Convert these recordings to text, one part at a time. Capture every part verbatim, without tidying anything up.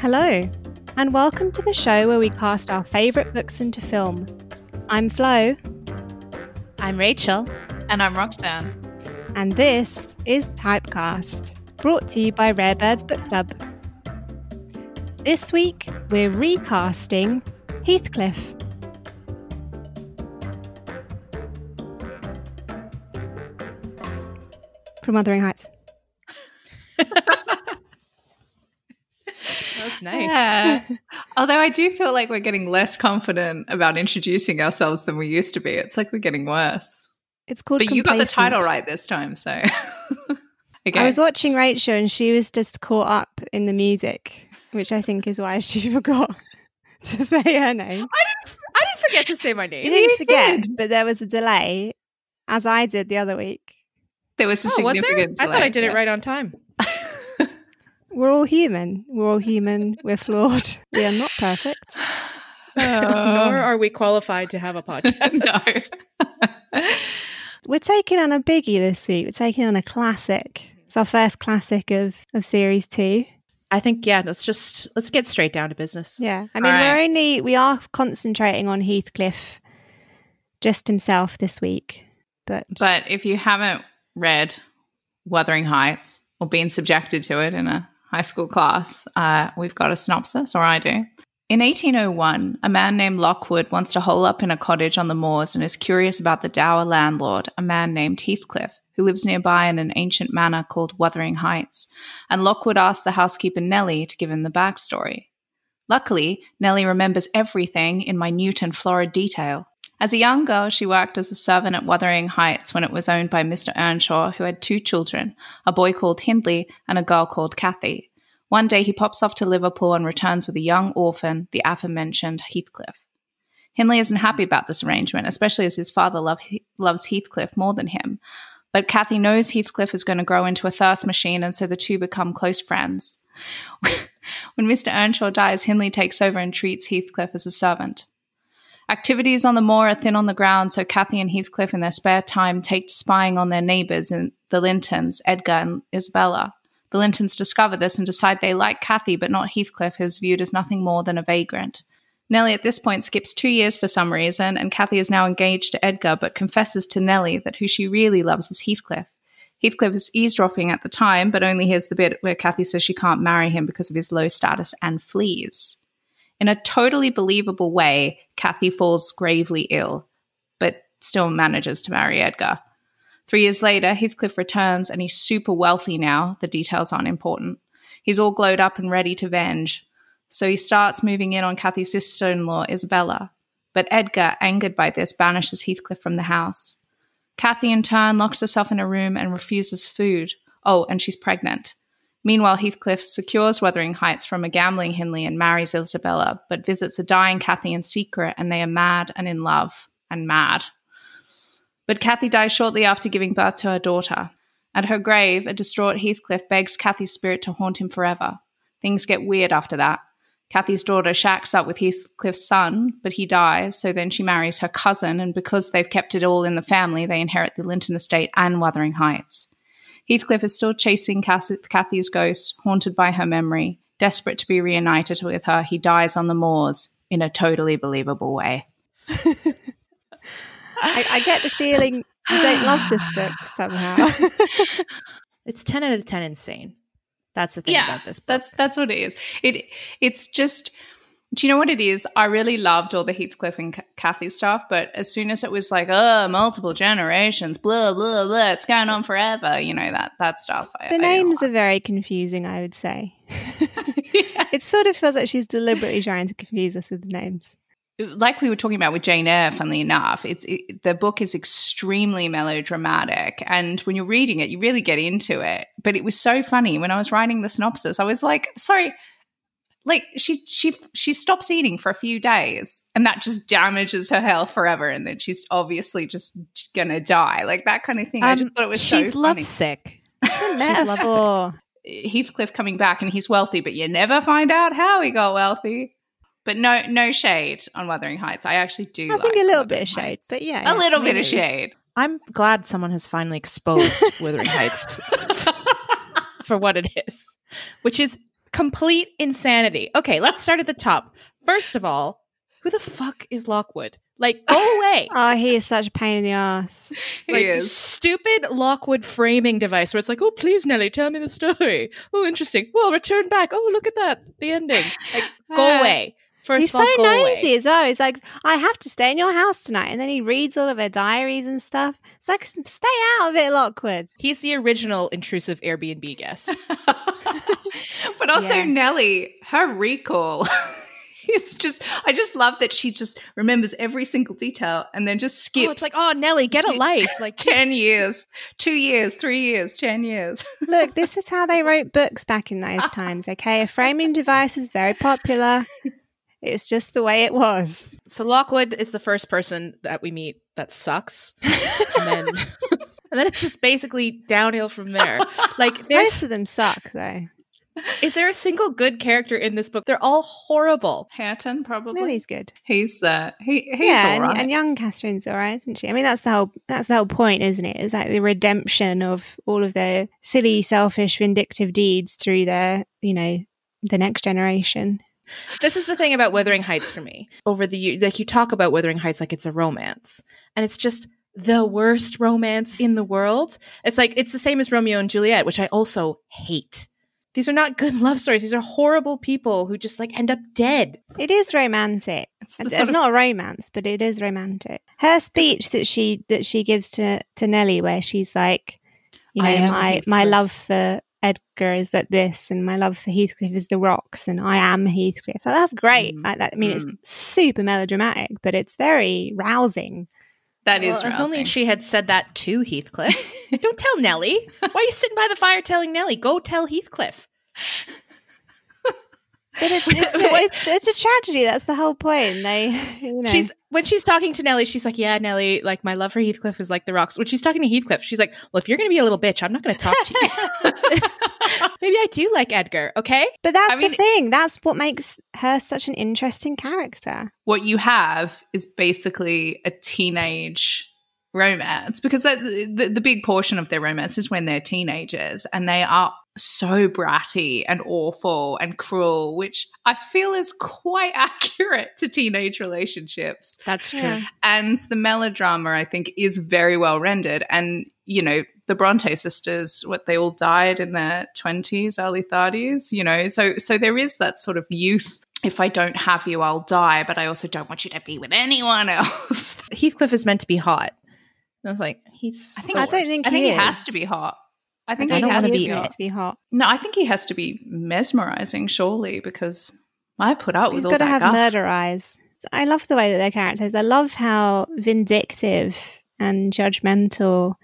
Hello, and welcome to the show where we cast our favourite books into film. I'm Flo. I'm Rachel. And I'm Roxanne. And this is Typecast, brought to you by Rare Birds Book Club. This week, we're recasting Heathcliff. From Wuthering Heights. That was nice. Yeah. Although I do feel like we're getting less confident about introducing ourselves than we used to be. It's like we're getting worse. It's called. But complacent. You got the title right this time, so. Okay. I was watching Rachel, and she was just caught up in the music, which I think is why she forgot to say her name. I didn't. I didn't forget to say my name. You didn't forget, did. But there was a delay, as I did the other week. There was a oh, significant was there? delay. I thought I did yeah. it right on time. We're all human. We're all human. We're flawed. We are not perfect. Uh, Nor are we qualified to have a podcast. No. We're taking on a biggie this week. We're taking on a classic. It's our first classic of, of series two. I think, yeah, let's just, let's get straight down to business. Yeah. I mean, all right. we're only, we are concentrating on Heathcliff just himself this week. But, but if you haven't read Wuthering Heights or been subjected to it in a high school class, uh, we've got a synopsis, or I do. In eighteen oh one, a man named Lockwood wants to hole up in a cottage on the moors and is curious about the dour landlord, a man named Heathcliff, who lives nearby in an ancient manor called Wuthering Heights, and Lockwood asks the housekeeper Nellie to give him the backstory. Luckily, Nellie remembers everything in minute and florid detail. As a young girl, she worked as a servant at Wuthering Heights when it was owned by Mister Earnshaw, who had two children, a boy called Hindley and a girl called Cathy. One day he pops off to Liverpool and returns with a young orphan, the aforementioned Heathcliff. Hindley isn't happy about this arrangement, especially as his father love, loves Heathcliff more than him. But Cathy knows Heathcliff is going to grow into a thirst machine, and so the two become close friends. When Mister Earnshaw dies, Hindley takes over and treats Heathcliff as a servant. Activities on the moor are thin on the ground, so Cathy and Heathcliff in their spare time take to spying on their neighbours, the Lintons, Edgar and Isabella. The Lintons discover this and decide they like Cathy but not Heathcliff, who is viewed as nothing more than a vagrant. Nellie at this point skips two years for some reason, and Cathy is now engaged to Edgar but confesses to Nellie that who she really loves is Heathcliff. Heathcliff is eavesdropping at the time, but only hears the bit where Cathy says she can't marry him because of his low status and flees. In a totally believable way, Cathy falls gravely ill, but still manages to marry Edgar. Three years later, Heathcliff returns, and he's super wealthy now. The details aren't important. He's all glowed up and ready to venge. So he starts moving in on Cathy's sister-in-law, Isabella. But Edgar, angered by this, banishes Heathcliff from the house. Cathy, in turn, locks herself in a room and refuses food. Oh, and she's pregnant. Meanwhile, Heathcliff secures Wuthering Heights from a gambling Hindley and marries Isabella, but visits a dying Cathy in secret, and they are mad and in love and mad. But Cathy dies shortly after giving birth to her daughter. At her grave, a distraught Heathcliff begs Cathy's spirit to haunt him forever. Things get weird after that. Cathy's daughter shacks up with Heathcliff's son, but he dies, so then she marries her cousin, and because they've kept it all in the family, they inherit the Linton estate and Wuthering Heights. Heathcliff is still chasing Cathy's ghost, haunted by her memory. Desperate to be reunited with her, he dies on the moors in a totally believable way. I, I get the feeling you don't love this book somehow. It's ten out of ten insane. That's the thing yeah, about this book. That's, that's what it is. It It's just... Do you know what it is? I really loved all the Heathcliff and Cathy stuff, but as soon as it was like, oh, multiple generations, blah, blah, blah, it's going on forever, you know, that that stuff. I, the I names like. are very confusing, I would say. Yeah. It sort of feels like she's deliberately trying to confuse us with the names. Like we were talking about with Jane Eyre, funnily enough, it's it, the book is extremely melodramatic, and when you're reading it, you really get into it. But it was so funny. When I was writing the synopsis, I was like, sorry, Like she she she stops eating for a few days, and that just damages her health forever, and then she's obviously just gonna die. Like that kind of thing. Um, I just thought it was so funny. She's lovesick. She's lovesick. Heathcliff coming back, and he's wealthy, but you never find out how he got wealthy. But no no shade on Wuthering Heights. I actually do I like think a little Wuthering bit of shade, Heights. But yeah. A yeah, little bit of shade. I'm glad someone has finally exposed Wuthering Heights for what it is, which is complete insanity. Okay, let's start at the top. First of all, who the fuck is Lockwood? Like, go away. Oh, he is such a pain in the ass. He like, is. Stupid Lockwood framing device where it's like, oh, please, Nellie, tell me the story. Oh, interesting. Well, return back. Oh, look at that. The ending. Like, go away. First He's of all, so go nosy away. As well. He's like, I have to stay in your house tonight. And then he reads all of her diaries and stuff. It's like, stay out of it, Lockwood. He's the original intrusive Airbnb guest. But also yes. Nellie, her recall. It's just, I just love that she just remembers every single detail and then just skips. Oh, it's like, oh, Nellie, get a life. Like ten years, two years, three years, ten years. Look, this is how they wrote books back in those times, okay? A framing device is very popular. It's just the way it was. So Lockwood is the first person that we meet that sucks. And then, and then it's just basically downhill from there. Like most of them suck, though. Is there a single good character in this book? They're all horrible. Hareton, probably. Millie's good. He's uh, he he's yeah, all right. And, and young Catherine's all right, isn't she? I mean, that's the whole that's the whole point, isn't it? It's like the redemption of all of their silly, selfish, vindictive deeds through their, you know, the next generation. This is the thing about Wuthering Heights for me. Over the like, you talk about Wuthering Heights like it's a romance, and it's just the worst romance in the world. It's like it's the same as Romeo and Juliet, which I also hate. These are not good love stories. These are horrible people who just like end up dead. It is romantic. It's, it's of- not a romance, but it is romantic. Her speech that she that she gives to, to Nellie, where she's like, you know, my, my love for Edgar is at this, and my love for Heathcliff is the rocks, and I am Heathcliff. Like, that's great. Mm. Like that, I mean, mm. it's super melodramatic, but it's very rousing. That well, is rousing. If only she had said that to Heathcliff. Don't tell Nellie. Why are you sitting by the fire telling Nellie? Go tell Heathcliff. But it, it's, it's, it's a tragedy. That's the whole point. They, you know. She's when she's talking to Nellie, she's like, "Yeah, Nellie, like my love for Heathcliff is like the rocks." When she's talking to Heathcliff, she's like, "Well, if you're going to be a little bitch, I'm not going to talk to you." Maybe I do like Edgar, okay? But that's I mean, the thing. That's what makes her such an interesting character. What you have is basically a teenage romance, because the, the, the big portion of their romance is when they're teenagers, and they are so bratty and awful and cruel, which I feel is quite accurate to teenage relationships. That's true. Yeah. And the melodrama, I think, is very well rendered. And, you know, the Bronte sisters, what they all died in their twenties, early thirties, you know, so so there is that sort of youth. If I don't have you, I'll die, but I also don't want you to be with anyone else. Heathcliff is meant to be hot. I was like, he's. I think I don't think I he think is. He has to be hot. I think I he has to be, to be hot. No, I think he has to be mesmerizing, surely, because I put up with he's all that. He's got to have guff. Murder eyes. I love the way that their characters. I love how vindictive and judgmental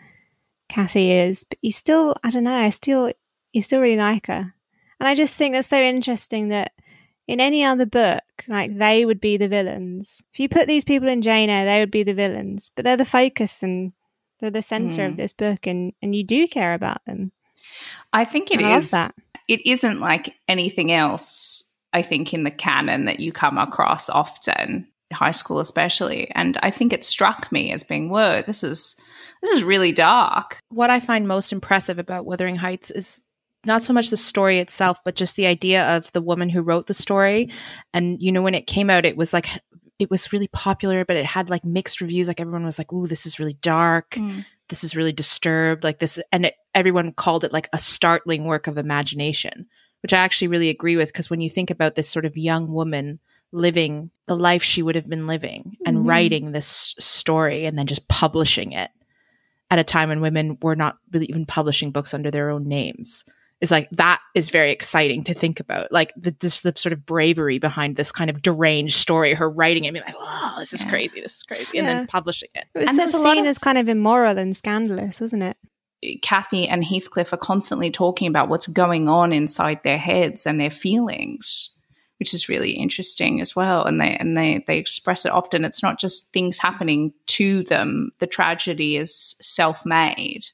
Cathy is, but you still, I don't know, I still, you still really like her, and I just think that's so interesting that in any other book, like they would be the villains. If you put these people in Jane Eyre, they would be the villains, but they're the focus and they're the center mm. of this book, and and you do care about them. I think it I is. Love that. It isn't like anything else. I think in the canon that you come across often, high school especially, and I think it struck me as being, whoa, this is. This is really dark. What I find most impressive about Wuthering Heights is not so much the story itself, but just the idea of the woman who wrote the story. And, you know, when it came out, it was like, it was really popular, but it had like mixed reviews. Like everyone was like, ooh, this is really dark. Mm. This is really disturbed. Like this. And it, everyone called it like a startling work of imagination, which I actually really agree with. Because when you think about this sort of young woman living the life she would have been living and mm-hmm. writing this story and then just publishing it, at a time when women were not really even publishing books under their own names. It's like, that is very exciting to think about. Like the, just the sort of bravery behind this kind of deranged story, her writing it and being like, oh, this is yeah. crazy, this is crazy, yeah. and then publishing it. It was and so seen a lot of- as kind of immoral and scandalous, wasn't it? Cathy and Heathcliff are constantly talking about what's going on inside their heads and their feelings, which is really interesting as well. And they and they they express it often. It's not just things happening to them. The tragedy is self-made.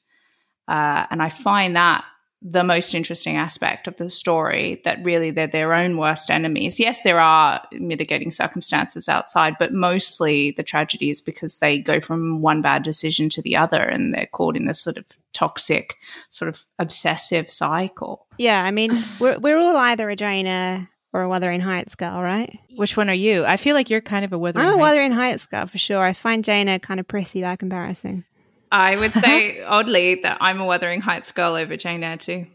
Uh, and I find that the most interesting aspect of the story, that really they're their own worst enemies. Yes, there are mitigating circumstances outside, but mostly the tragedy is because they go from one bad decision to the other and they're caught in this sort of toxic sort of obsessive cycle. Yeah, I mean, we're we're all either a Jane Eyre or a Wuthering Heights girl, right? Which one are you? I feel like you're kind of a Wuthering Heights. I'm a Wuthering Heights girl for sure. I find Jane Eyre kind of prissy by comparison. I would say, oddly, that I'm a Wuthering Heights girl over Jane Eyre too.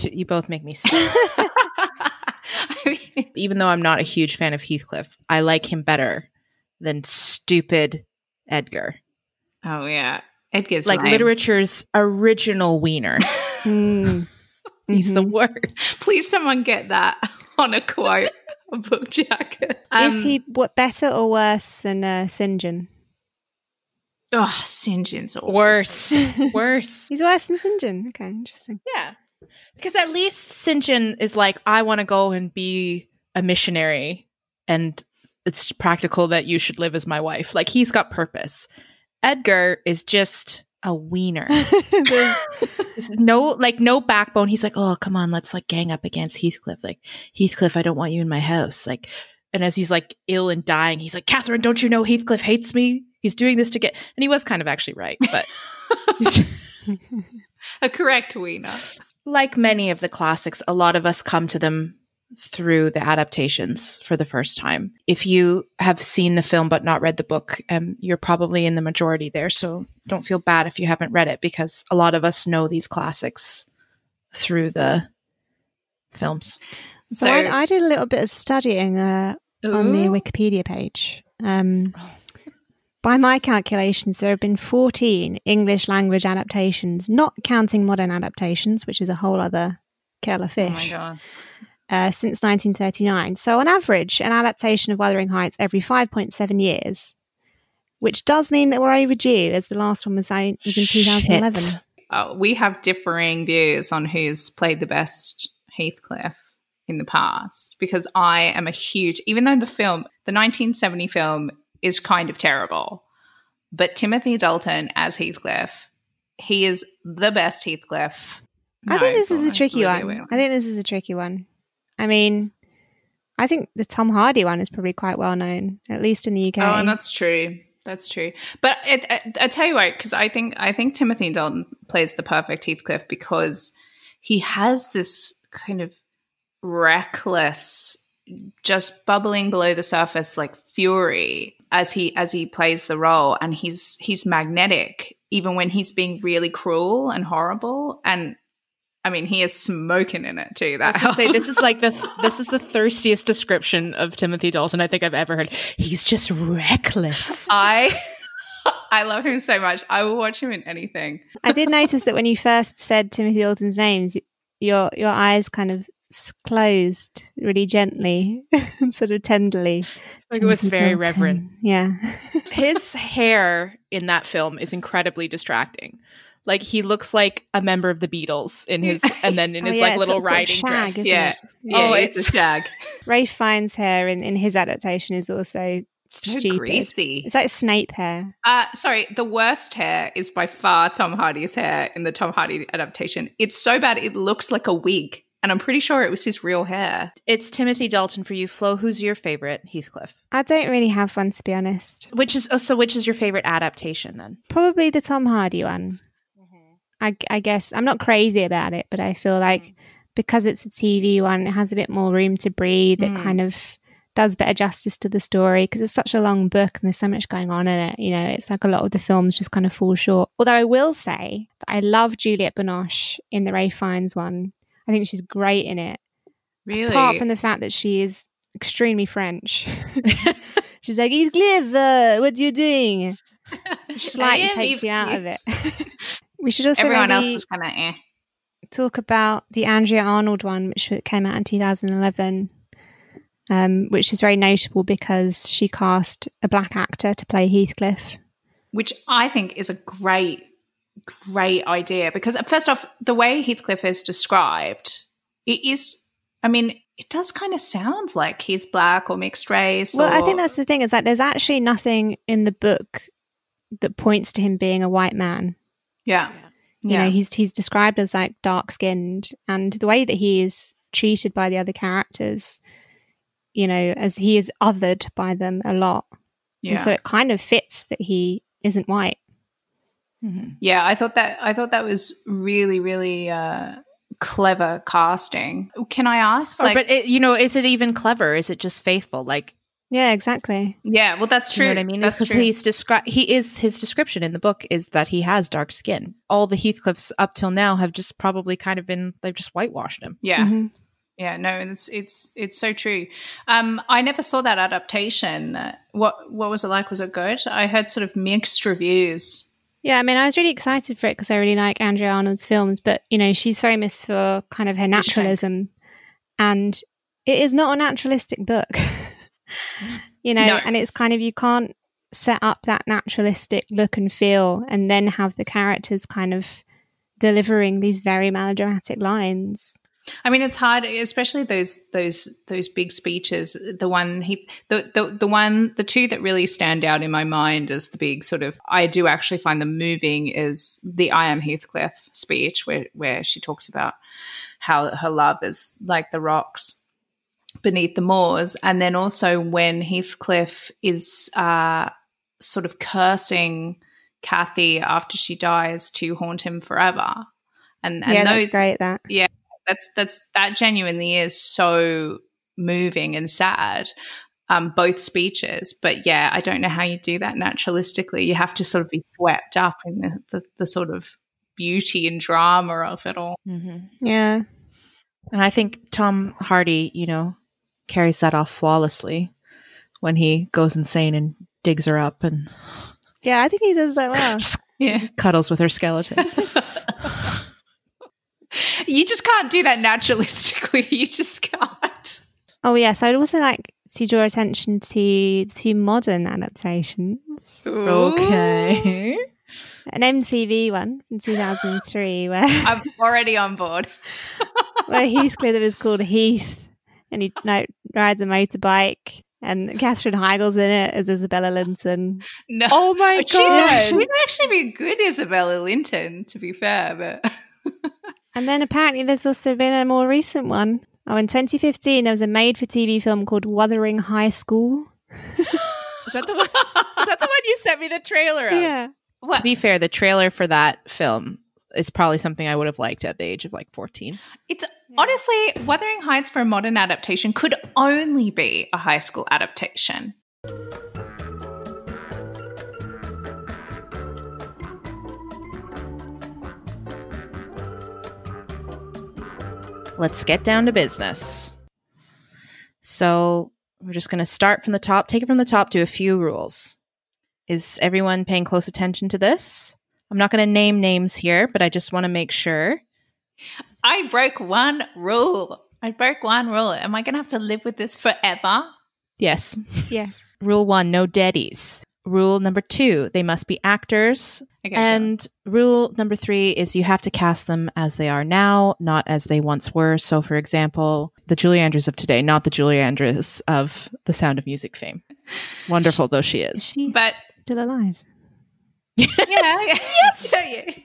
You both make me sick. I mean, even though I'm not a huge fan of Heathcliff, I like him better than stupid Edgar. Oh, yeah. Edgar's like lame. Literature's original wiener. mm. He's mm-hmm. the worst. Please someone get that on a quote, a book jacket. Um, Is he what better or worse than uh, Saint John? Oh, Saint John's awful. Worse. Worse. He's worse than Saint John. Okay, interesting. Yeah. Because at least Saint John is like, I want to go and be a missionary and it's practical that you should live as my wife. Like, he's got purpose. Edgar is just a wiener. no, like no backbone. He's like, oh, come on, let's like gang up against Heathcliff. Like, Heathcliff, I don't want you in my house. Like, and as he's like ill and dying, he's like, Catherine, don't you know Heathcliff hates me? He's doing this to get, and he was kind of actually right, but a correct wiener. Like many of the classics, a lot of us come to them through the adaptations for the first time. If you have seen the film but not read the book, um, you're probably in the majority there. So don't feel bad if you haven't read it, because a lot of us know these classics through the films. So, so I, I did a little bit of studying uh, on the Wikipedia page. Um, by my calculations, there have been fourteen English language adaptations, not counting modern adaptations, which is a whole other kettle of fish. Oh my God. Uh, since nineteen thirty-nine. So on average, an adaptation of Wuthering Heights every five point seven years, which does mean that we're overdue, as the last one was, was in two thousand eleven. Uh, we have differing views on who's played the best Heathcliff in the past, because I am a huge, even though the film, the nineteen seventy film is kind of terrible, but Timothy Dalton as Heathcliff, he is the best Heathcliff. I no, think this is a tricky one. I think this is a tricky one. I mean, I think the Tom Hardy one is probably quite well known, at least in the U K. Oh, and that's true. That's true. But it, it, I tell you what, because I think I think Timothy Dalton plays the perfect Heathcliff because he has this kind of reckless, just bubbling below the surface, like fury as he as he plays the role, and he's he's magnetic even when he's being really cruel and horrible. And I mean, he is smoking in it too. That I was gonna say, this is like the th- this is the thirstiest description of Timothy Dalton I think I've ever heard. He's just reckless. I I love him so much. I will watch him in anything. I did notice that when you first said Timothy Dalton's names, your your eyes kind of closed really gently and sort of tenderly. Like, it was very Dalton. Reverent. Yeah. His hair in that film is incredibly distracting. Like, he looks like a member of the Beatles in his, and then in his oh, yeah, like little riding shag, dress. Yeah. It? yeah, oh, it's, it's a shag. Ralph Fiennes' hair in, in his adaptation is also so stupid. Greasy. It's like Snape hair. Uh, sorry, the worst hair is by far Tom Hardy's hair in the Tom Hardy adaptation. It's so bad it looks like a wig, and I'm pretty sure it was his real hair. It's Timothy Dalton for you, Flo. Who's your favorite Heathcliff? I don't really have one, to be honest. Which is oh, so? Which is your favorite adaptation then? Probably the Tom Hardy one. I, I guess I'm not crazy about it, but I feel like mm. because it's a T V one, it has a bit more room to breathe. Mm. It kind of does better justice to the story because it's such a long book and there's so much going on in it. You know, it's like a lot of the films just kind of fall short. Although I will say that I love Juliette Binoche in the Ralph Fiennes one. I think she's great in it. Really? Apart from the fact that she is extremely French. She's like, Heathcliff, what are you doing? Slightly takes you out of it. We should also Everyone maybe else was kinda, eh. talk about the Andrea Arnold one, which came out in two thousand eleven, um, which is very notable because she cast a black actor to play Heathcliff. Which I think is a great, great idea because, first off, the way Heathcliff is described, it is, I mean, it does kind of sound like he's black or mixed race. Well, or... I think that's the thing is that there's actually nothing in the book that points to him being a white man. Yeah. You yeah. know, he's he's described as like dark skinned, and the way that he is treated by the other characters, you know, as he is othered by them a lot. Yeah. And so it kind of fits that he isn't white. Mm-hmm. Yeah, I thought that I thought that was really, really uh, clever casting. Can I ask? Like, oh, but, it, you know, is it even clever? Is it just faithful? Like, yeah, exactly. Yeah, well, that's true. You know what I mean? That's because he's descri- He is his description in the book is that he has dark skin. All the Heathcliffs up till now have just probably kind of been they've just whitewashed him. Yeah. Mm-hmm. Yeah, no, it's it's it's so true. Um, I never saw that adaptation. What what was it like? Was it good? I heard sort of mixed reviews. Yeah, I mean, I was really excited for it because I really like Andrea Arnold's films, but you know, she's famous for kind of her naturalism, and it is not a naturalistic book. you know, no. And it's kind of you can't set up that naturalistic look and feel, and then have the characters kind of delivering these very melodramatic lines. I mean, it's hard, especially those those those big speeches. The one he, the, the the one, the two that really stand out in my mind as the big sort of, I do actually find them moving, is the "I am Heathcliff" speech, where where she talks about how her love is like the rocks beneath the moors, and then also when Heathcliff is uh, sort of cursing Cathy after she dies to haunt him forever. And, and yeah, those, that's great. That yeah. That's that's that genuinely is so moving and sad, um, both speeches. But yeah, I don't know how you do that naturalistically. You have to sort of be swept up in the the, the sort of beauty and drama of it all. Mm-hmm. Yeah, and I think Tom Hardy, you know, carries that off flawlessly when he goes insane and digs her up. And yeah, I think he does that well. Yeah, cuddles with her skeleton. You just can't do that naturalistically. You just can't. Oh, yes. I'd also like to draw attention to two modern adaptations. Ooh. Okay. An M T V one in two thousand three where... I'm already on board. where Heathcliff is called Heath and he no, rides a motorbike. And Catherine Heigl's in it as Isabella Linton. No. Oh, my but God. She'd actually, actually be a good Isabella Linton, to be fair, but... And then apparently there's also been a more recent one. Oh, in twenty fifteen, there was a made-for-T V film called Wuthering High School. is, that the one, is that the one you sent me the trailer of? Yeah. What? To be fair, the trailer for that film is probably something I would have liked at the age of like fourteen. It's yeah. Honestly, Wuthering Heights for a modern adaptation could only be a high school adaptation. Let's get down to business. So we're just going to start from the top, take it from the top, do a few rules. Is everyone paying close attention to this? I'm not going to name names here, but I just want to make sure. I broke one rule. I broke one rule. Am I going to have to live with this forever? Yes. Yes. Rule one, no daddies. Rule number two, they must be actors. Okay, and yeah. Rule number three is you have to cast them as they are now, not as they once were. So, for example, the Julie Andrews of today, not the Julie Andrews of The Sound of Music fame. Wonderful she, though she is. She's but still alive. Yes. Yeah, yes. yes.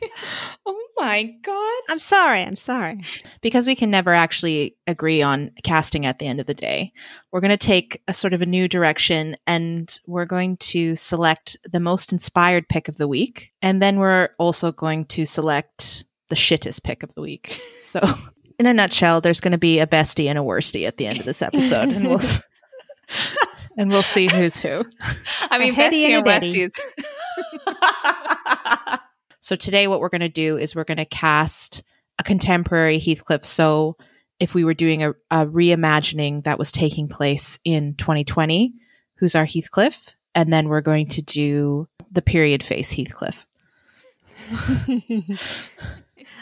Oh, my God. I'm sorry. I'm sorry. Because we can never actually agree on casting at the end of the day. We're going to take a sort of a new direction, and we're going to select the most inspired pick of the week. And then we're also going to select the shittest pick of the week. So in a nutshell, there's going to be a bestie and a worstie at the end of this episode. And we'll, and we'll see who's who. I mean, bestie and, and worstie is... So today what we're going to do is we're going to cast a contemporary Heathcliff. So if we were doing a, a reimagining that was taking place in twenty twenty, who's our Heathcliff? And then we're going to do the period face Heathcliff.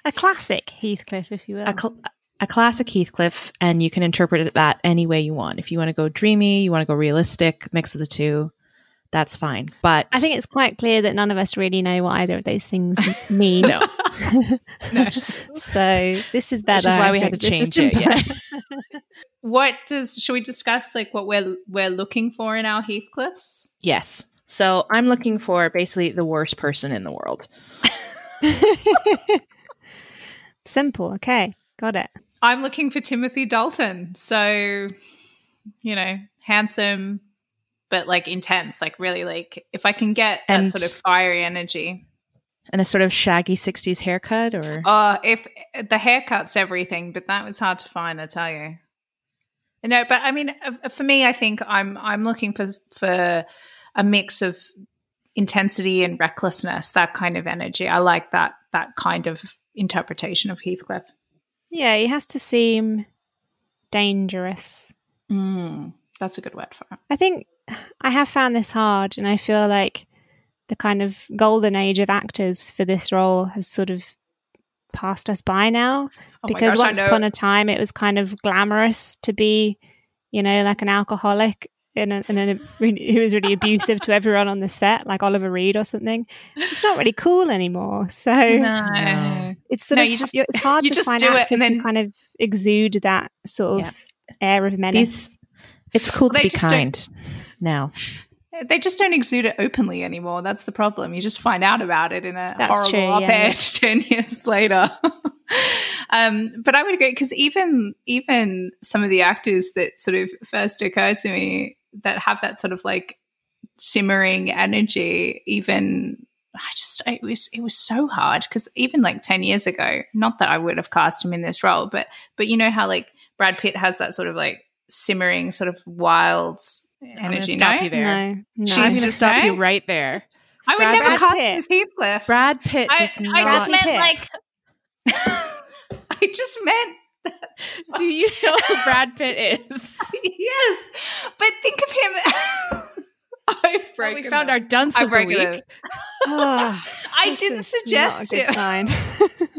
A classic Heathcliff, if you will. A, cl- a classic Heathcliff, and you can interpret that any way you want. If you want to go dreamy, you want to go realistic, mix of the two. That's fine, but... I think it's quite clear that none of us really know what either of those things mean. No. no. So this is better. Which is why we had to change it, yeah. What does... Should we discuss, like, what we're we're looking for in our Heathcliffs? Yes. So I'm looking for basically the worst person in the world. Simple. Okay. Got it. I'm looking for Timothy Dalton. So, you know, handsome... But like intense, like really like if I can get that and, sort of fiery energy. And a sort of shaggy sixties haircut, or uh, if the haircut's everything, but that was hard to find, I tell you. No, but I mean, for me, I think I'm I'm looking for for a mix of intensity and recklessness, that kind of energy. I like that that kind of interpretation of Heathcliff. Yeah, he has to seem dangerous. Mm, that's a good word for it. I think I have found this hard, and I feel like the kind of golden age of actors for this role has sort of passed us by now, oh because gosh, once upon a time it was kind of glamorous to be, you know, like an alcoholic and then who was really abusive to everyone on the set, like Oliver Reed or something. It's not really cool anymore. So no. it's sort no, of you just, it's hard you to just find do actors it and then... who kind of exude that sort of yeah. air of menace. These, it's cool well, to be kind don't... now. They just don't exude it openly anymore. That's the problem. You just find out about it in a That's horrible true, op-ed yeah. ten years later. um, but I would agree, because even even some of the actors that sort of first occur to me that have that sort of like simmering energy, even I just it was it was so hard, because even like ten years ago, not that I would have cast him in this role, but but you know how like Brad Pitt has that sort of like simmering sort of wild energy. I'm gonna stop no? you there. No, no. She's I'm gonna stop no? you right there. I would Brad, never Brad cast Pitt. Miss Heathcliff. Brad Pitt. I, does I, not I just meant Pitt. like. I just meant. Do you know who Brad Pitt is? Yes, but think of him. I've well, we found up. our dunce I've of the week. Oh, I didn't suggest it.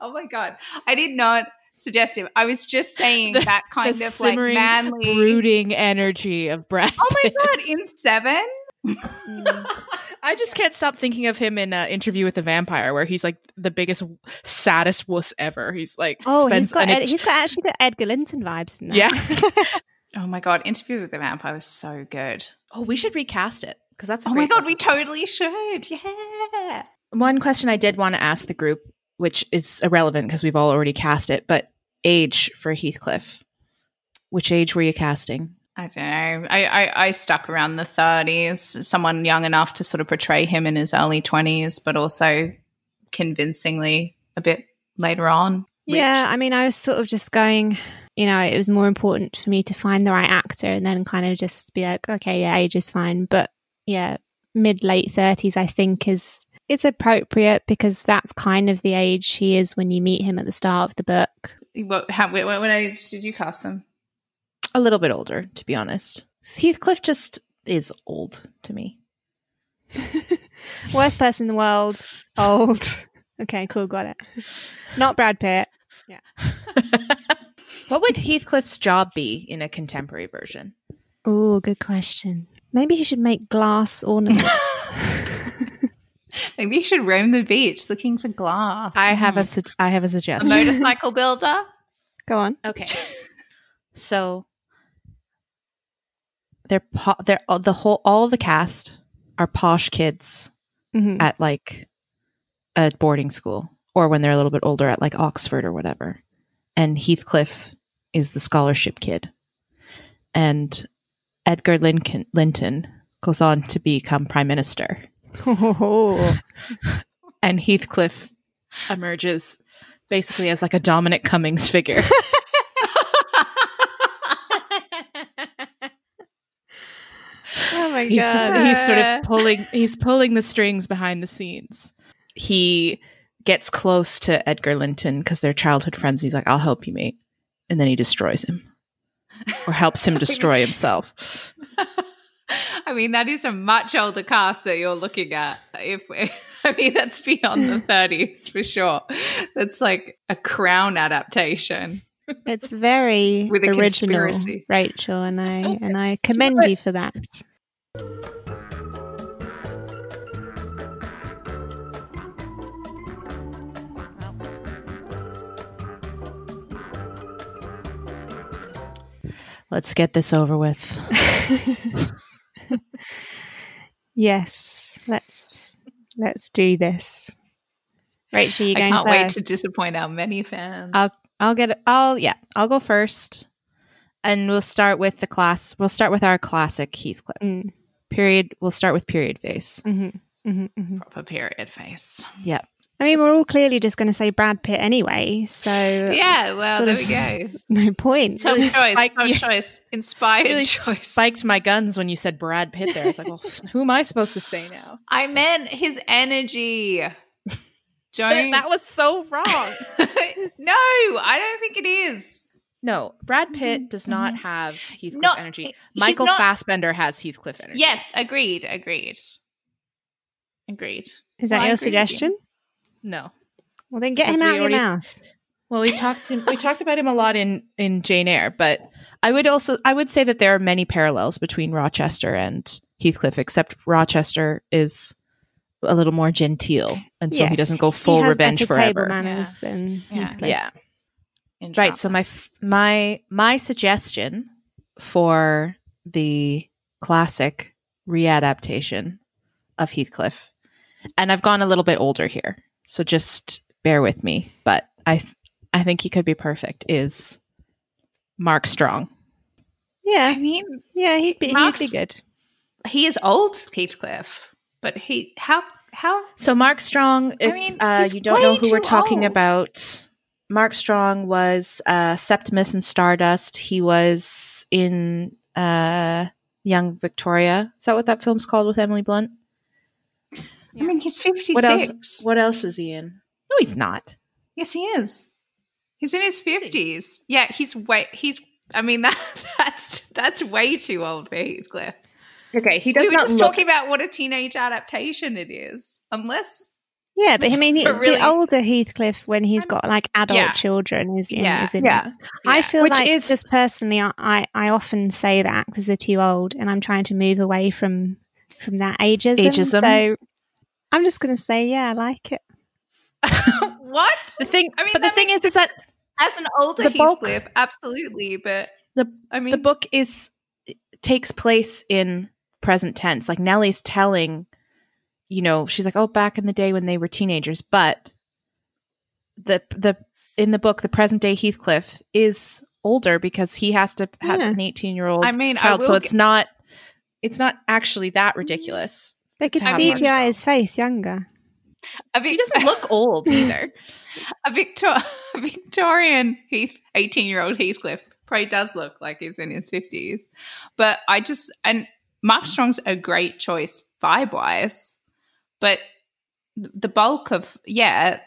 Oh my god, I did not. Suggestive. I was just saying the, that kind of like manly, brooding energy of Brad. Oh my god! In Seven, mm. I just can't stop thinking of him in uh, Interview with the Vampire, where he's like the biggest, saddest wuss ever. He's like, oh, spends he's got Ed- he's got actually got Edgar Linton vibes in that. Yeah. Oh my god! Interview with the Vampire was so good. Oh, we should recast it because that's. A oh my god! We totally should. Yeah. One question I did want to ask the group, which is irrelevant because we've all already cast it, but age for Heathcliff. Which age were you casting? I don't know. I, I, I stuck around the thirties, someone young enough to sort of portray him in his early twenties, but also convincingly a bit later on. Which... Yeah, I mean, I was sort of just going, you know, it was more important for me to find the right actor and then kind of just be like, okay, yeah, age is fine. But yeah, mid-late thirties, I think is... It's appropriate because that's kind of the age he is when you meet him at the start of the book. What, how, what, what age did you cast him? A little bit older, to be honest. Heathcliff just is old to me. Worst person in the world. Old. Okay, cool, got it. Not Brad Pitt. Yeah. What would Heathcliff's job be in a contemporary version? Oh, good question. Maybe he should make glass ornaments. Maybe you should roam the beach looking for glass. I have a, su- I have a suggestion. A motorcycle builder? Go on. Okay. So they're po- they're the whole all the cast are posh kids mm-hmm. at like a boarding school, or when they're a little bit older at like Oxford or whatever. And Heathcliff is the scholarship kid. And Edgar Lincoln- Linton goes on to become prime minister. Oh. And Heathcliff emerges basically as like a Dominic Cummings figure. Oh my he's god! Just, he's sort of pulling. He's pulling the strings behind the scenes. He gets close to Edgar Linton because they're childhood friends. He's like, "I'll help you, mate," and then he destroys him, or helps him destroy himself. I mean, that is a much older cast that you're looking at. If I mean, that's beyond the thirties for sure. That's like a Crown adaptation. It's very with a original, conspiracy. Rachel, and I and I commend you for that. Let's get this over with. Yes, let's let's do this. Rachel, you going first? I can't wait to disappoint our many fans. I'll I'll get I'll yeah I'll go first, and we'll start with the class. We'll start with our classic Heathcliff mm. period. We'll start with period face. Mm-hmm. Mm-hmm, mm-hmm. Proper period face. Yeah. I mean, we're all clearly just going to say Brad Pitt anyway, so... Yeah, well, there we go. No point. Tough choice, spiked, tough choice. Inspired really choice. Spiked my guns when you said Brad Pitt there. It's like, well, who am I supposed to say now? I meant his energy. Don't... That was so wrong. No, I don't think it is. No, Brad Pitt does not have Heathcliff not, energy. Michael not... Fassbender has Heathcliff energy. Yes, agreed, agreed. Agreed. Is that well, your suggestion? You. No. Well, then get him out of your mouth. Well, we talked to, we talked about him a lot in, in Jane Eyre, but I would also I would say that there are many parallels between Rochester and Heathcliff, except Rochester is a little more genteel, and so yes. he doesn't go full he has revenge better forever. Table manners yeah. than Heathcliff. Yeah. yeah. Right. So my my my suggestion for the classic readaptation of Heathcliff. And I've gone a little bit older here, so just bear with me. But I th- I think he could be perfect, is Mark Strong. Yeah. I mean, yeah, he'd be, he'd be good. He is old Heathcliff, but he – how – how? So Mark Strong, if I mean, uh, you don't know who we're talking old. about, Mark Strong was uh, Septimus in Stardust. He was in uh, Young Victoria. Is that what that film's called with Emily Blunt? Yeah. I mean, he's fifty-six. What else, what else is he in? No, he's not. Yes, he is. He's in his fifties. Yeah, he's way. He's. I mean, that that's that's way too old for Heathcliff. Okay, he does we were not just look- talking about what a teenage adaptation it is, unless. Yeah, but I mean, he, really- the older Heathcliff, when he's got like adult yeah. children, is in. Yeah, is in yeah. yeah. I feel Which like is- just personally, I I often say that because they're too old, and I'm trying to move away from from that ageism. Ageism. So. I'm just going to say, yeah, I like it. What? The thing, I mean, but the thing is, is that as an older Heathcliff, absolutely. But the I mean, the book is takes place in present tense. Like Nellie's telling, you know, she's like, oh, back in the day when they were teenagers. But the the in the book, the present day Heathcliff is older because he has to have yeah. an eighteen year old. I mean, child, I so it's get- not it's not actually that ridiculous. They could C G I his face younger. A Vic- he doesn't look old either. a, Victor- a Victorian Heath- eighteen-year-old Heathcliff probably does look like he's in his fifties. But I just – and Mark Strong's a great choice vibe-wise, but the bulk of – yeah,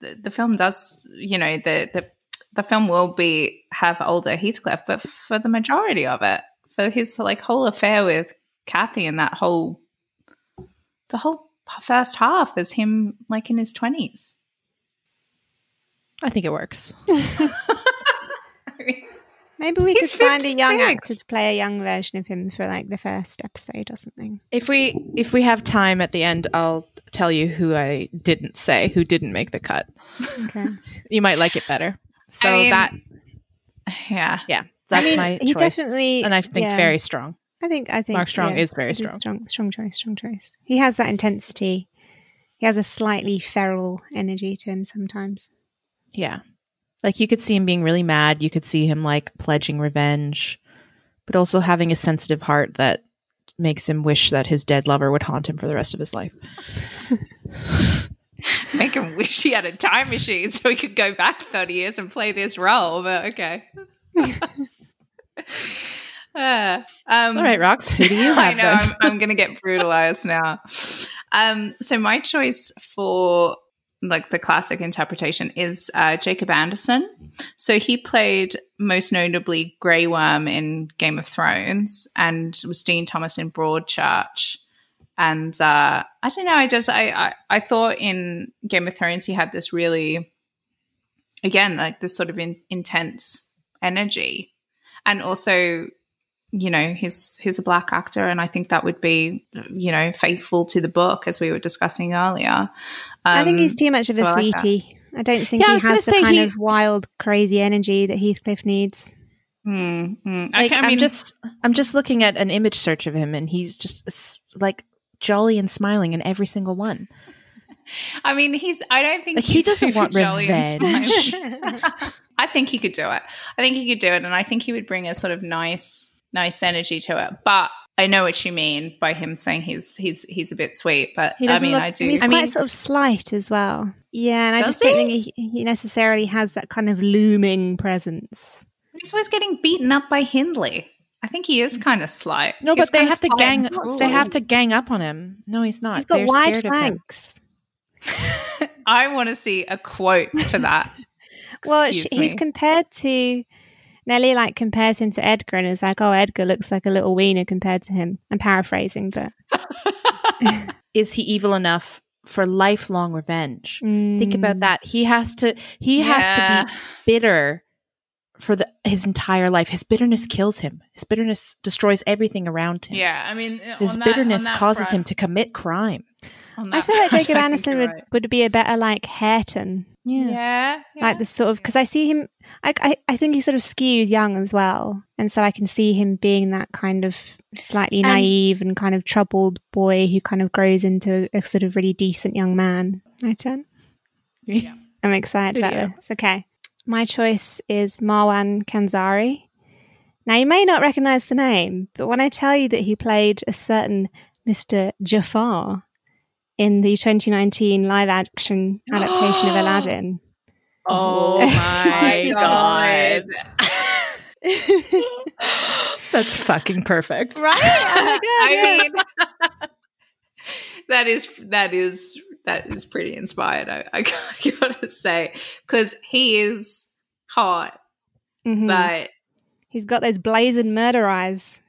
the, the film does – you know, the, the the film will be have older Heathcliff, but for the majority of it, for his like whole affair with Cathy and that whole – the whole first half is him, like, in his twenties. I think it works. Maybe we He's could find fifty-six. A young actor to play a young version of him for, like, the first episode or something. If we if we have time at the end, I'll tell you who I didn't say, who didn't make the cut. Okay. You might like it better. So I mean, that... Yeah. Yeah. That's I mean, my he choice. Definitely, and I think yeah. very strong. I think I think Mark Strong yeah, is very strong. strong. Strong choice, strong choice. He has that intensity. He has a slightly feral energy to him sometimes. Yeah. Like you could see him being really mad. You could see him like pledging revenge, but also having a sensitive heart that makes him wish that his dead lover would haunt him for the rest of his life. Make him wish he had a time machine so he could go back thirty years and play this role, but okay. Uh, um, all right, Rox, who do you have? I know, I'm, I'm going to get brutalized now. Um, so my choice for like the classic interpretation is uh, Jacob Anderson. So he played most notably Grey Worm in Game of Thrones and was Dean Thomas in Broadchurch. And uh, I don't know, I just I, I I thought in Game of Thrones he had this really, again, like this sort of in, intense energy, and also. You know, he's he's a black actor, and I think that would be, you know, faithful to the book, as we were discussing earlier. Um, I think he's too much of so a sweetie. I, like I don't think yeah, he has the kind he... of wild, crazy energy that Heathcliff needs. Mm, mm. Like, I, I mean, I'm just I'm just looking at an image search of him, and he's just like jolly and smiling in every single one. I mean, he's. I don't think like, he's he doesn't want revenge. I think he could do it. I think he could do it, and I think he would bring a sort of nice. nice energy to it, but I know what you mean by him saying he's he's he's a bit sweet, but he I mean, look, I do. He's I quite mean, sort of slight as well. Yeah, and I just he? don't think he, he necessarily has that kind of looming presence. He's always getting beaten up by Hindley. I think he is kind of slight. No, he's but they have to gang. They have to gang up on him. No, he's not. He's got They're wide flanks. I want to see a quote for that. Well, she, he's compared to. Nellie like compares him to Edgar and is like, oh, Edgar looks like a little wiener compared to him. I'm paraphrasing, but. Is he evil enough for lifelong revenge? Mm. Think about that. He has to he yeah. has to be bitter for the, his entire life. His bitterness kills him. His bitterness destroys everything around him. Yeah, I mean. His bitterness that, that causes front. him to commit crime. I feel like Jacob Aniston would, right. would be a better like Hareton. Yeah. yeah, like the sort of because I see him. I, I I think he sort of skews young as well, and so I can see him being that kind of slightly and, naive and kind of troubled boy who kind of grows into a, a sort of really decent young man. My turn. Yeah, I'm excited Video. about this. Okay, my choice is Marwan Kenzari. Now you may not recognise the name, but when I tell you that he played a certain Mister Jafar in the twenty nineteen live-action adaptation of Aladdin. Oh my God. That's fucking perfect. Right? Oh my God, I yeah. mean, that is, that is, that is pretty inspired, I, I gotta say. Because he is hot, mm-hmm. but... He's got those blazing murder eyes.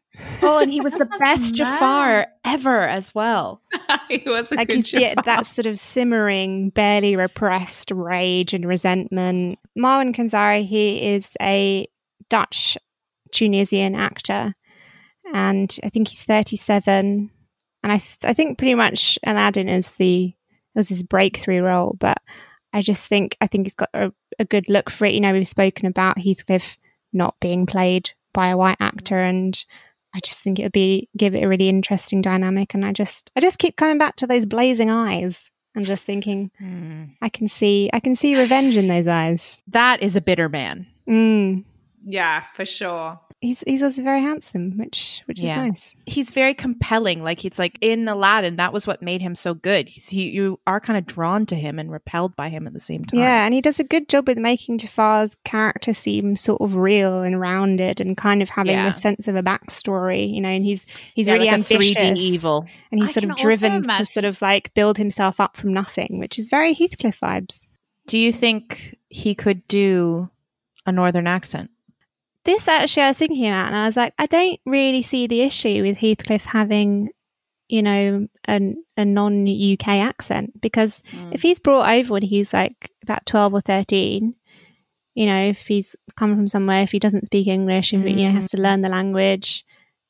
Oh, and he was the best Jafar ever as well. He was a like good Jafar. Yeah, that sort of simmering, barely repressed rage and resentment. Marwan Kenzari, he is a Dutch Tunisian actor, and I think he's thirty-seven. And I, th- I think pretty much Aladdin is the was his breakthrough role. But I just think I think he's got a, a good look for it. You know, we've spoken about Heathcliff not being played by a white actor, and I just think it would be give it a really interesting dynamic, and I just I just keep coming back to those blazing eyes and just thinking mm. I can see I can see revenge in those eyes. That is a bitter man. Mm. Yeah, for sure. He's he's also very handsome, which which yeah. is nice. He's very compelling. Like he's like in Aladdin, that was what made him so good. He's, you you are kind of drawn to him and repelled by him at the same time. Yeah, and he does a good job with making Jafar's character seem sort of real and rounded, and kind of having yeah. a sense of a backstory, you know. And he's he's yeah, really like ambitious, a three D evil, and he's I sort of driven to sort of like build himself up from nothing, which is very Heathcliff vibes. Do you think he could do a northern accent? This actually I was thinking about, and I was like, I don't really see the issue with Heathcliff having, you know, an, a non-U K accent, because mm. if he's brought over when he's like about twelve or thirteen, you know, if he's come from somewhere, if he doesn't speak English, if, mm. you know, has to learn the language,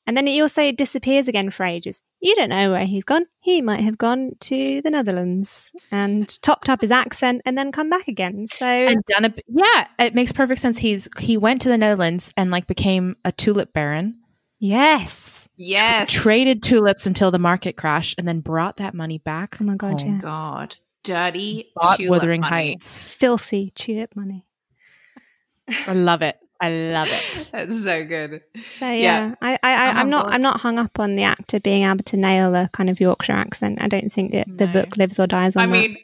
and then he also disappears again for ages. You don't know where he's gone. He might have gone to the Netherlands and topped up his accent and then come back again. So and done a, yeah, it makes perfect sense. He's he went to the Netherlands and like became a tulip baron. Yes, yes. Tra- traded tulips until the market crashed, and then brought that money back. Oh my God! Oh yes. God, dirty bought tulip Wuthering money. Heights, filthy tulip money. I love it. I love it. That's so good. So yeah, yeah. I, I, I, I'm, I'm not board. I'm not hung up on the actor being able to nail a kind of Yorkshire accent. I don't think that no. the book lives or dies on I that. I mean,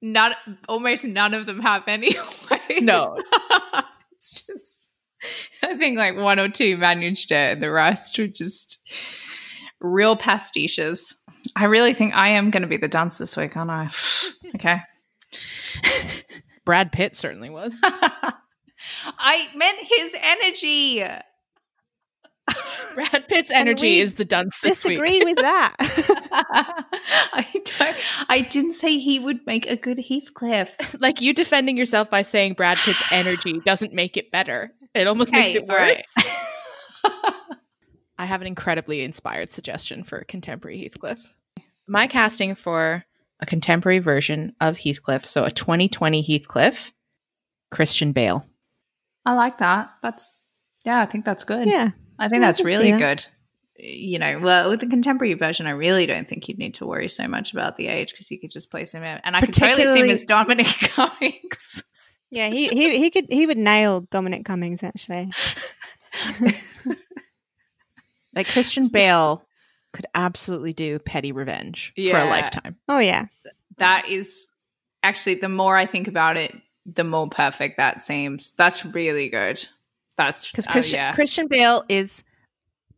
not almost none of them have anyway. No, it's just I think like one or two managed it, and the rest were just real pastiches. I really think I am going to be the dunce this week, aren't I? Okay. Brad Pitt certainly was. I meant his energy. Brad Pitt's energy is the dunce this week. Disagree with that. I don't, I didn't say he would make a good Heathcliff. Like you defending yourself by saying Brad Pitt's energy doesn't make it better. It almost okay, makes it worse. Right. I have an incredibly inspired suggestion for a contemporary Heathcliff. My casting for a contemporary version of Heathcliff, so a twenty twenty Heathcliff, Christian Bale. I like that. That's, yeah, I think that's good. Yeah. I think yeah, that's I really good. You know, well, with the contemporary version, I really don't think you'd need to worry so much about the age, because you could just place him in. And I could totally see him as Dominic Cummings. Yeah, he, he, he could, he would nail Dominic Cummings, actually. Like Christian Bale could absolutely do petty revenge yeah. for a lifetime. Oh, yeah. That is actually, the more I think about it, the more perfect that seems. That's really good. That's because Christian, uh, yeah. Christian Bale is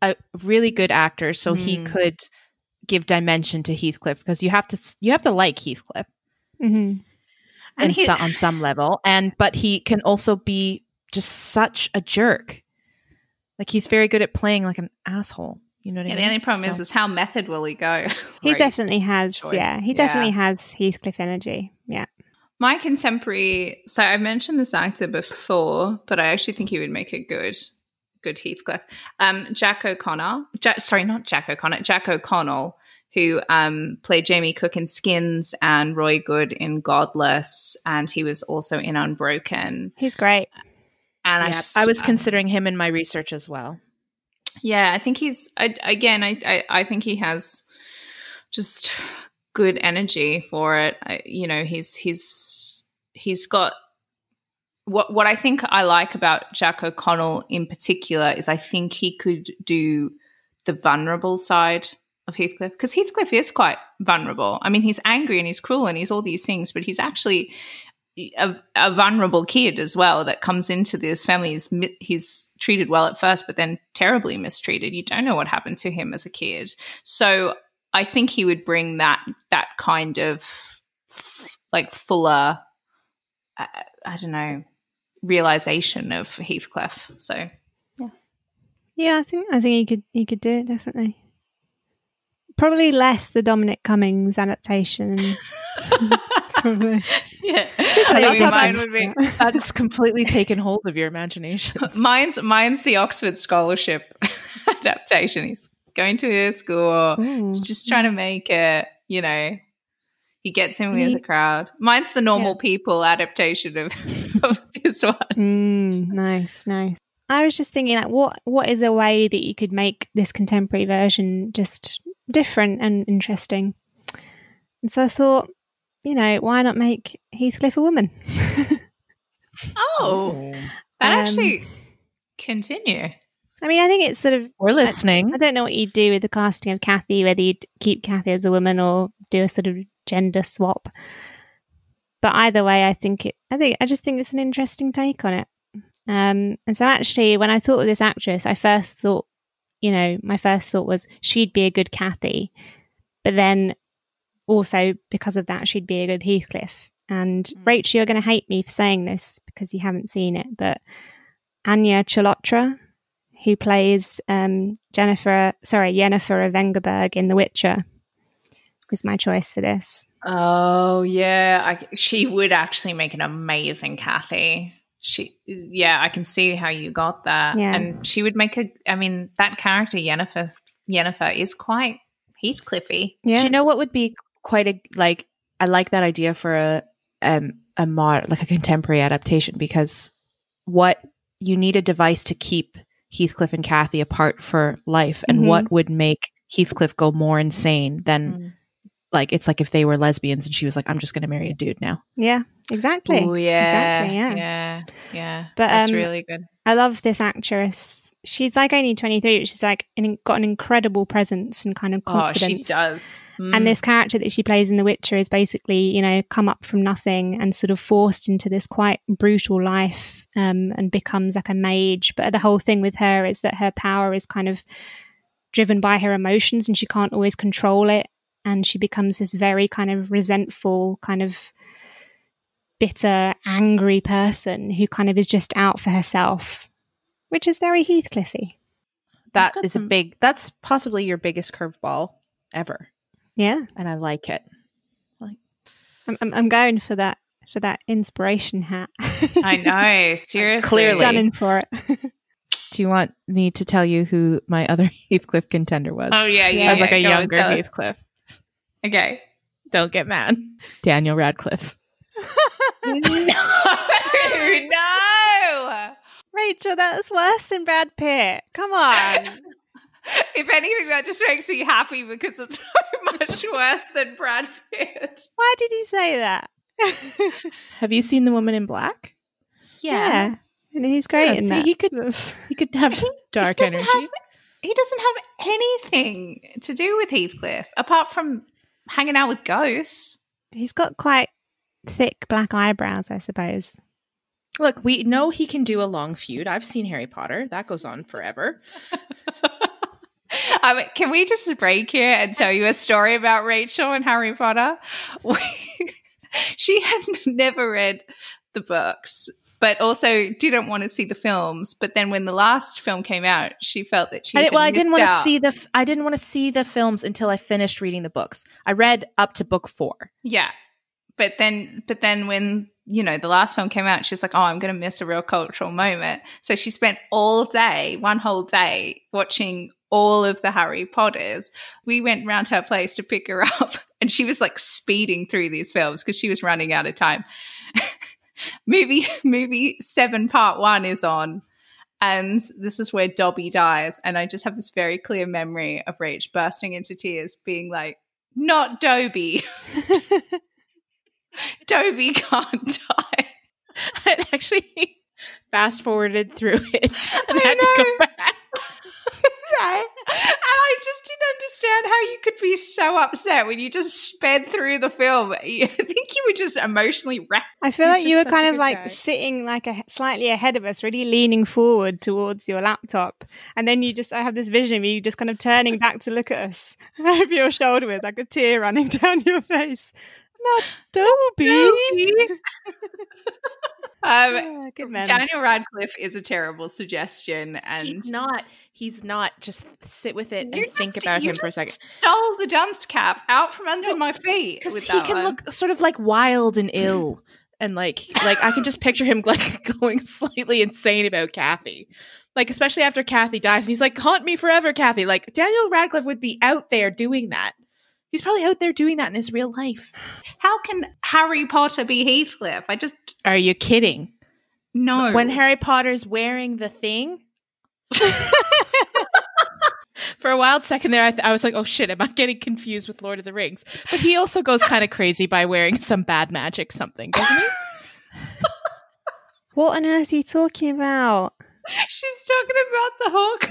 a really good actor, so mm. he could give dimension to Heathcliff, because you have to you have to like Heathcliff mm-hmm. and, and he- so, on some level, and but he can also be just such a jerk. Like, he's very good at playing like an asshole. You know what yeah, I mean? The only problem so. is, is how method will he go? He definitely has. Choice. Yeah, he definitely yeah. has Heathcliff energy. Yeah. My contemporary, so I mentioned this actor before, but I actually think he would make a good, good Heathcliff. Um, Jack O'Connell, Jack, sorry, not Jack O'Connell, Jack O'Connell, who um, played Jamie Cook in Skins and Roy Good in Godless, and he was also in Unbroken. He's great. And yeah, I, just, I was um, considering him in my research as well. Yeah, I think he's I, again. I, I I think he has just good energy for it. I, you know, he's he's he's got what what I think I like about Jack O'Connell in particular is I think he could do the vulnerable side of Heathcliff, because Heathcliff is quite vulnerable. I mean, he's angry and he's cruel and he's all these things, but he's actually a, a vulnerable kid as well that comes into this family. He's, he's treated well at first, but then terribly mistreated. You don't know what happened to him as a kid. So I think he would bring that that kind of f- like fuller, uh, I don't know, realization of Heathcliff. So yeah, yeah, I think I think he could he could do it, definitely. Probably less the Dominic Cummings adaptation. Probably. Yeah, I mean, mine would be. That's completely taken hold of your imagination. Mine's mine's the Oxford Scholarship adaptation. He's going to school. Ooh. He's just trying to make it. You know, he gets in with he, the crowd. Mine's the Normal yeah. People adaptation of, of this one. Mm, nice, nice. I was just thinking, like, what what is a way that you could make this contemporary version just different and interesting? And so I thought, you know, why not make Heathcliff a woman? Oh, that um, actually continue. I mean, I think it's sort of... We're listening. I, I don't know what you'd do with the casting of Cathy, whether you'd keep Cathy as a woman or do a sort of gender swap. But either way, I think it... I think I just think it's an interesting take on it. Um, and so actually, when I thought of this actress, I first thought, you know, my first thought was she'd be a good Cathy. But then... also, because of that, she'd be a good Heathcliff. And mm. Rachel, you're going to hate me for saying this because you haven't seen it, but Anya Chalotra, who plays um, Jennifer, sorry, Yennefer of Vengerberg in The Witcher, is my choice for this. Oh yeah, I, she would actually make an amazing Cathy. She, yeah, I can see how you got that, yeah. And she would make a. I mean, that character Yennefer, Yennefer is quite Heathcliffy. Yeah, do you know what would be quite a like I like that idea for a um a mod like a contemporary adaptation, because what you need a device to keep Heathcliff and Cathy apart for life, and mm-hmm. what would make Heathcliff go more insane than mm. like it's like if they were lesbians and she was like, I'm just gonna marry a dude now. Yeah, exactly. Oh yeah, exactly, yeah yeah yeah but that's um, really good. I love this actress. She's like only twenty-three, but she's like in, got an incredible presence and kind of confidence. Oh, she does. Mm. And this character that she plays in The Witcher is basically, you know, come up from nothing and sort of forced into this quite brutal life um, and becomes like a mage. But the whole thing with her is that her power is kind of driven by her emotions and she can't always control it. And she becomes this very kind of resentful, kind of bitter, angry person who kind of is just out for herself. Which is very Heathcliffy. That is some... a big, that's possibly your biggest curveball ever. Yeah. And I like it. Like, I'm, I'm I'm going for that, for that inspiration hat. I know, seriously. Clearly. I'm gunning for it. Do you want me to tell you who my other Heathcliff contender was? Oh, yeah, yeah. As yeah, like yeah. a Go younger on, Heathcliff. Okay. Don't get mad. Daniel Radcliffe. No! No! Rachel, that's worse than Brad Pitt. Come on. If anything, that just makes me happy because it's so much worse than Brad Pitt. Why did he say that? Have you seen The Woman in Black? Yeah. yeah. And he's great yeah, in see, that. He could, he could have dark he energy. Have, He doesn't have anything to do with Heathcliff apart from hanging out with ghosts. He's got quite thick black eyebrows, I suppose. Look, we know he can do a long feud. I've seen Harry Potter. That goes on forever. Um, can we just break here and tell you a story about Rachel and Harry Potter? We, she had never read the books, but also didn't want to see the films. But then when the last film came out, she felt that she I had well, I didn't want out. to see the I didn't want to see the films until I finished reading the books. I read up to book four. Yeah, but then but then when you know the last film came out, she's like, "Oh, I'm going to miss a real cultural moment." So she spent all day, one whole day, watching all of the Harry Potters. We went round her place to pick her up, and she was like speeding through these films because she was running out of time. Movie movie seven part one is on, and this is where Dobby dies, and I just have this very clear memory of Rach bursting into tears, being like, "Not Dobby. Dobby can't die." I actually fast forwarded through it and I had know. to go back. And I just didn't understand how you could be so upset when you just sped through the film. I think you were just emotionally wrecked. I feel like you were kind of like guy. sitting like a, slightly ahead of us, really leaning forward towards your laptop. And then you just, I have this vision of you just kind of turning back to look at us over your shoulder with like a tear running down your face. Not Dobby. Um, yeah, Daniel Radcliffe is a terrible suggestion, and he's not. He's not. Just sit with it and just, think about him for a second. Stole the dunce cap out from under no, my feet because he can one. look sort of like wild and ill, mm. and like like I can just picture him like going slightly insane about Cathy, like especially after Cathy dies, and he's like, "Haunt me forever, Cathy." Like Daniel Radcliffe would be out there doing that. He's probably out there doing that in his real life. How can Harry Potter be Heathcliff? I just... Are you kidding? No. When Harry Potter's wearing the thing? For a wild second there, I, th- I was like, oh shit, am I getting confused with Lord of the Rings? But he also goes kind of crazy by wearing some bad magic something, doesn't he? What on earth are you talking about? She's talking about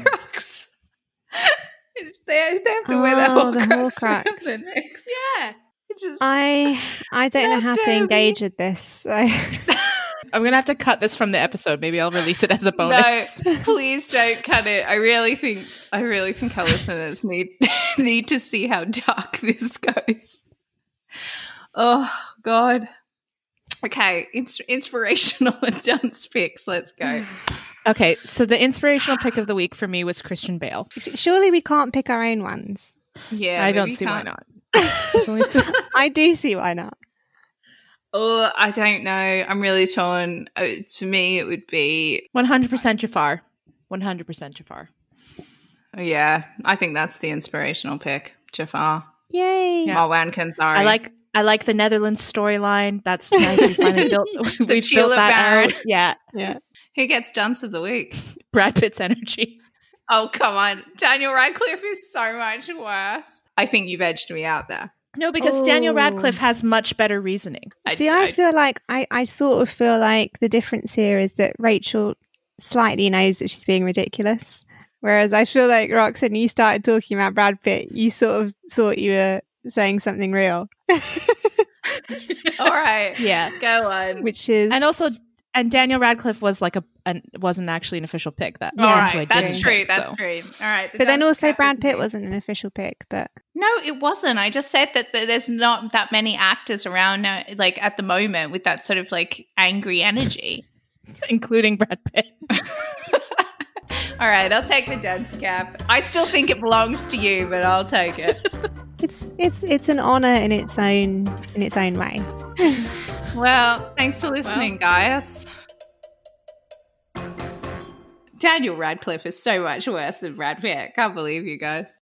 the Horcrux. They, they have to oh, wear that whole the Horcrux. The yeah. Just, I I don't know how to engage me. with this. So. I'm going to have to cut this from the episode. Maybe I'll release it as a bonus. No, please don't cut it. I really think I really think our listeners need need to see how dark this goes. Oh, God. Okay, ins- inspirational and dunce picks. Let's go. Okay, so the inspirational pick of the week for me was Christian Bale. Surely we can't pick our own ones. Yeah, I don't see can't. why not. I do see why not. Oh, I don't know. I'm really torn. Oh, to me, it would be one hundred percent Jafar. one hundred percent Jafar. Oh yeah, I think that's the inspirational pick. Jafar. Yay! Yeah. Marwan Kenzari. I like. I like the Netherlands storyline. That's nice. We finally built. the we built that Baron. out. Yeah. Yeah. Who gets dunce of the week? Brad Pitt's energy. Oh, come on. Daniel Radcliffe is so much worse. I think you've edged me out there. No, because Ooh. Daniel Radcliffe has much better reasoning. See, I, I, I feel like I, I sort of feel like the difference here is that Rachel slightly knows that she's being ridiculous, whereas I feel like, Roxanne, you started talking about Brad Pitt, you sort of thought you were saying something real. All right. Yeah. Go on. Which is... And also... And Daniel Radcliffe was like a an, wasn't actually an official pick. That yeah, that's, right. that's true. Pick, that's so. true. All right, the but then also Brad Pitt wasn't an official pick, but no, it wasn't. I just said that there's not that many actors around now, like at the moment, with that sort of like angry energy, including Brad Pitt. All right, I'll take the dunce cap. I still think it belongs to you, but I'll take it. It's it's it's an honor in its own in its own way. Well, thanks for listening, well. guys. Daniel Radcliffe is so much worse than Brad Pitt. I can't believe you guys.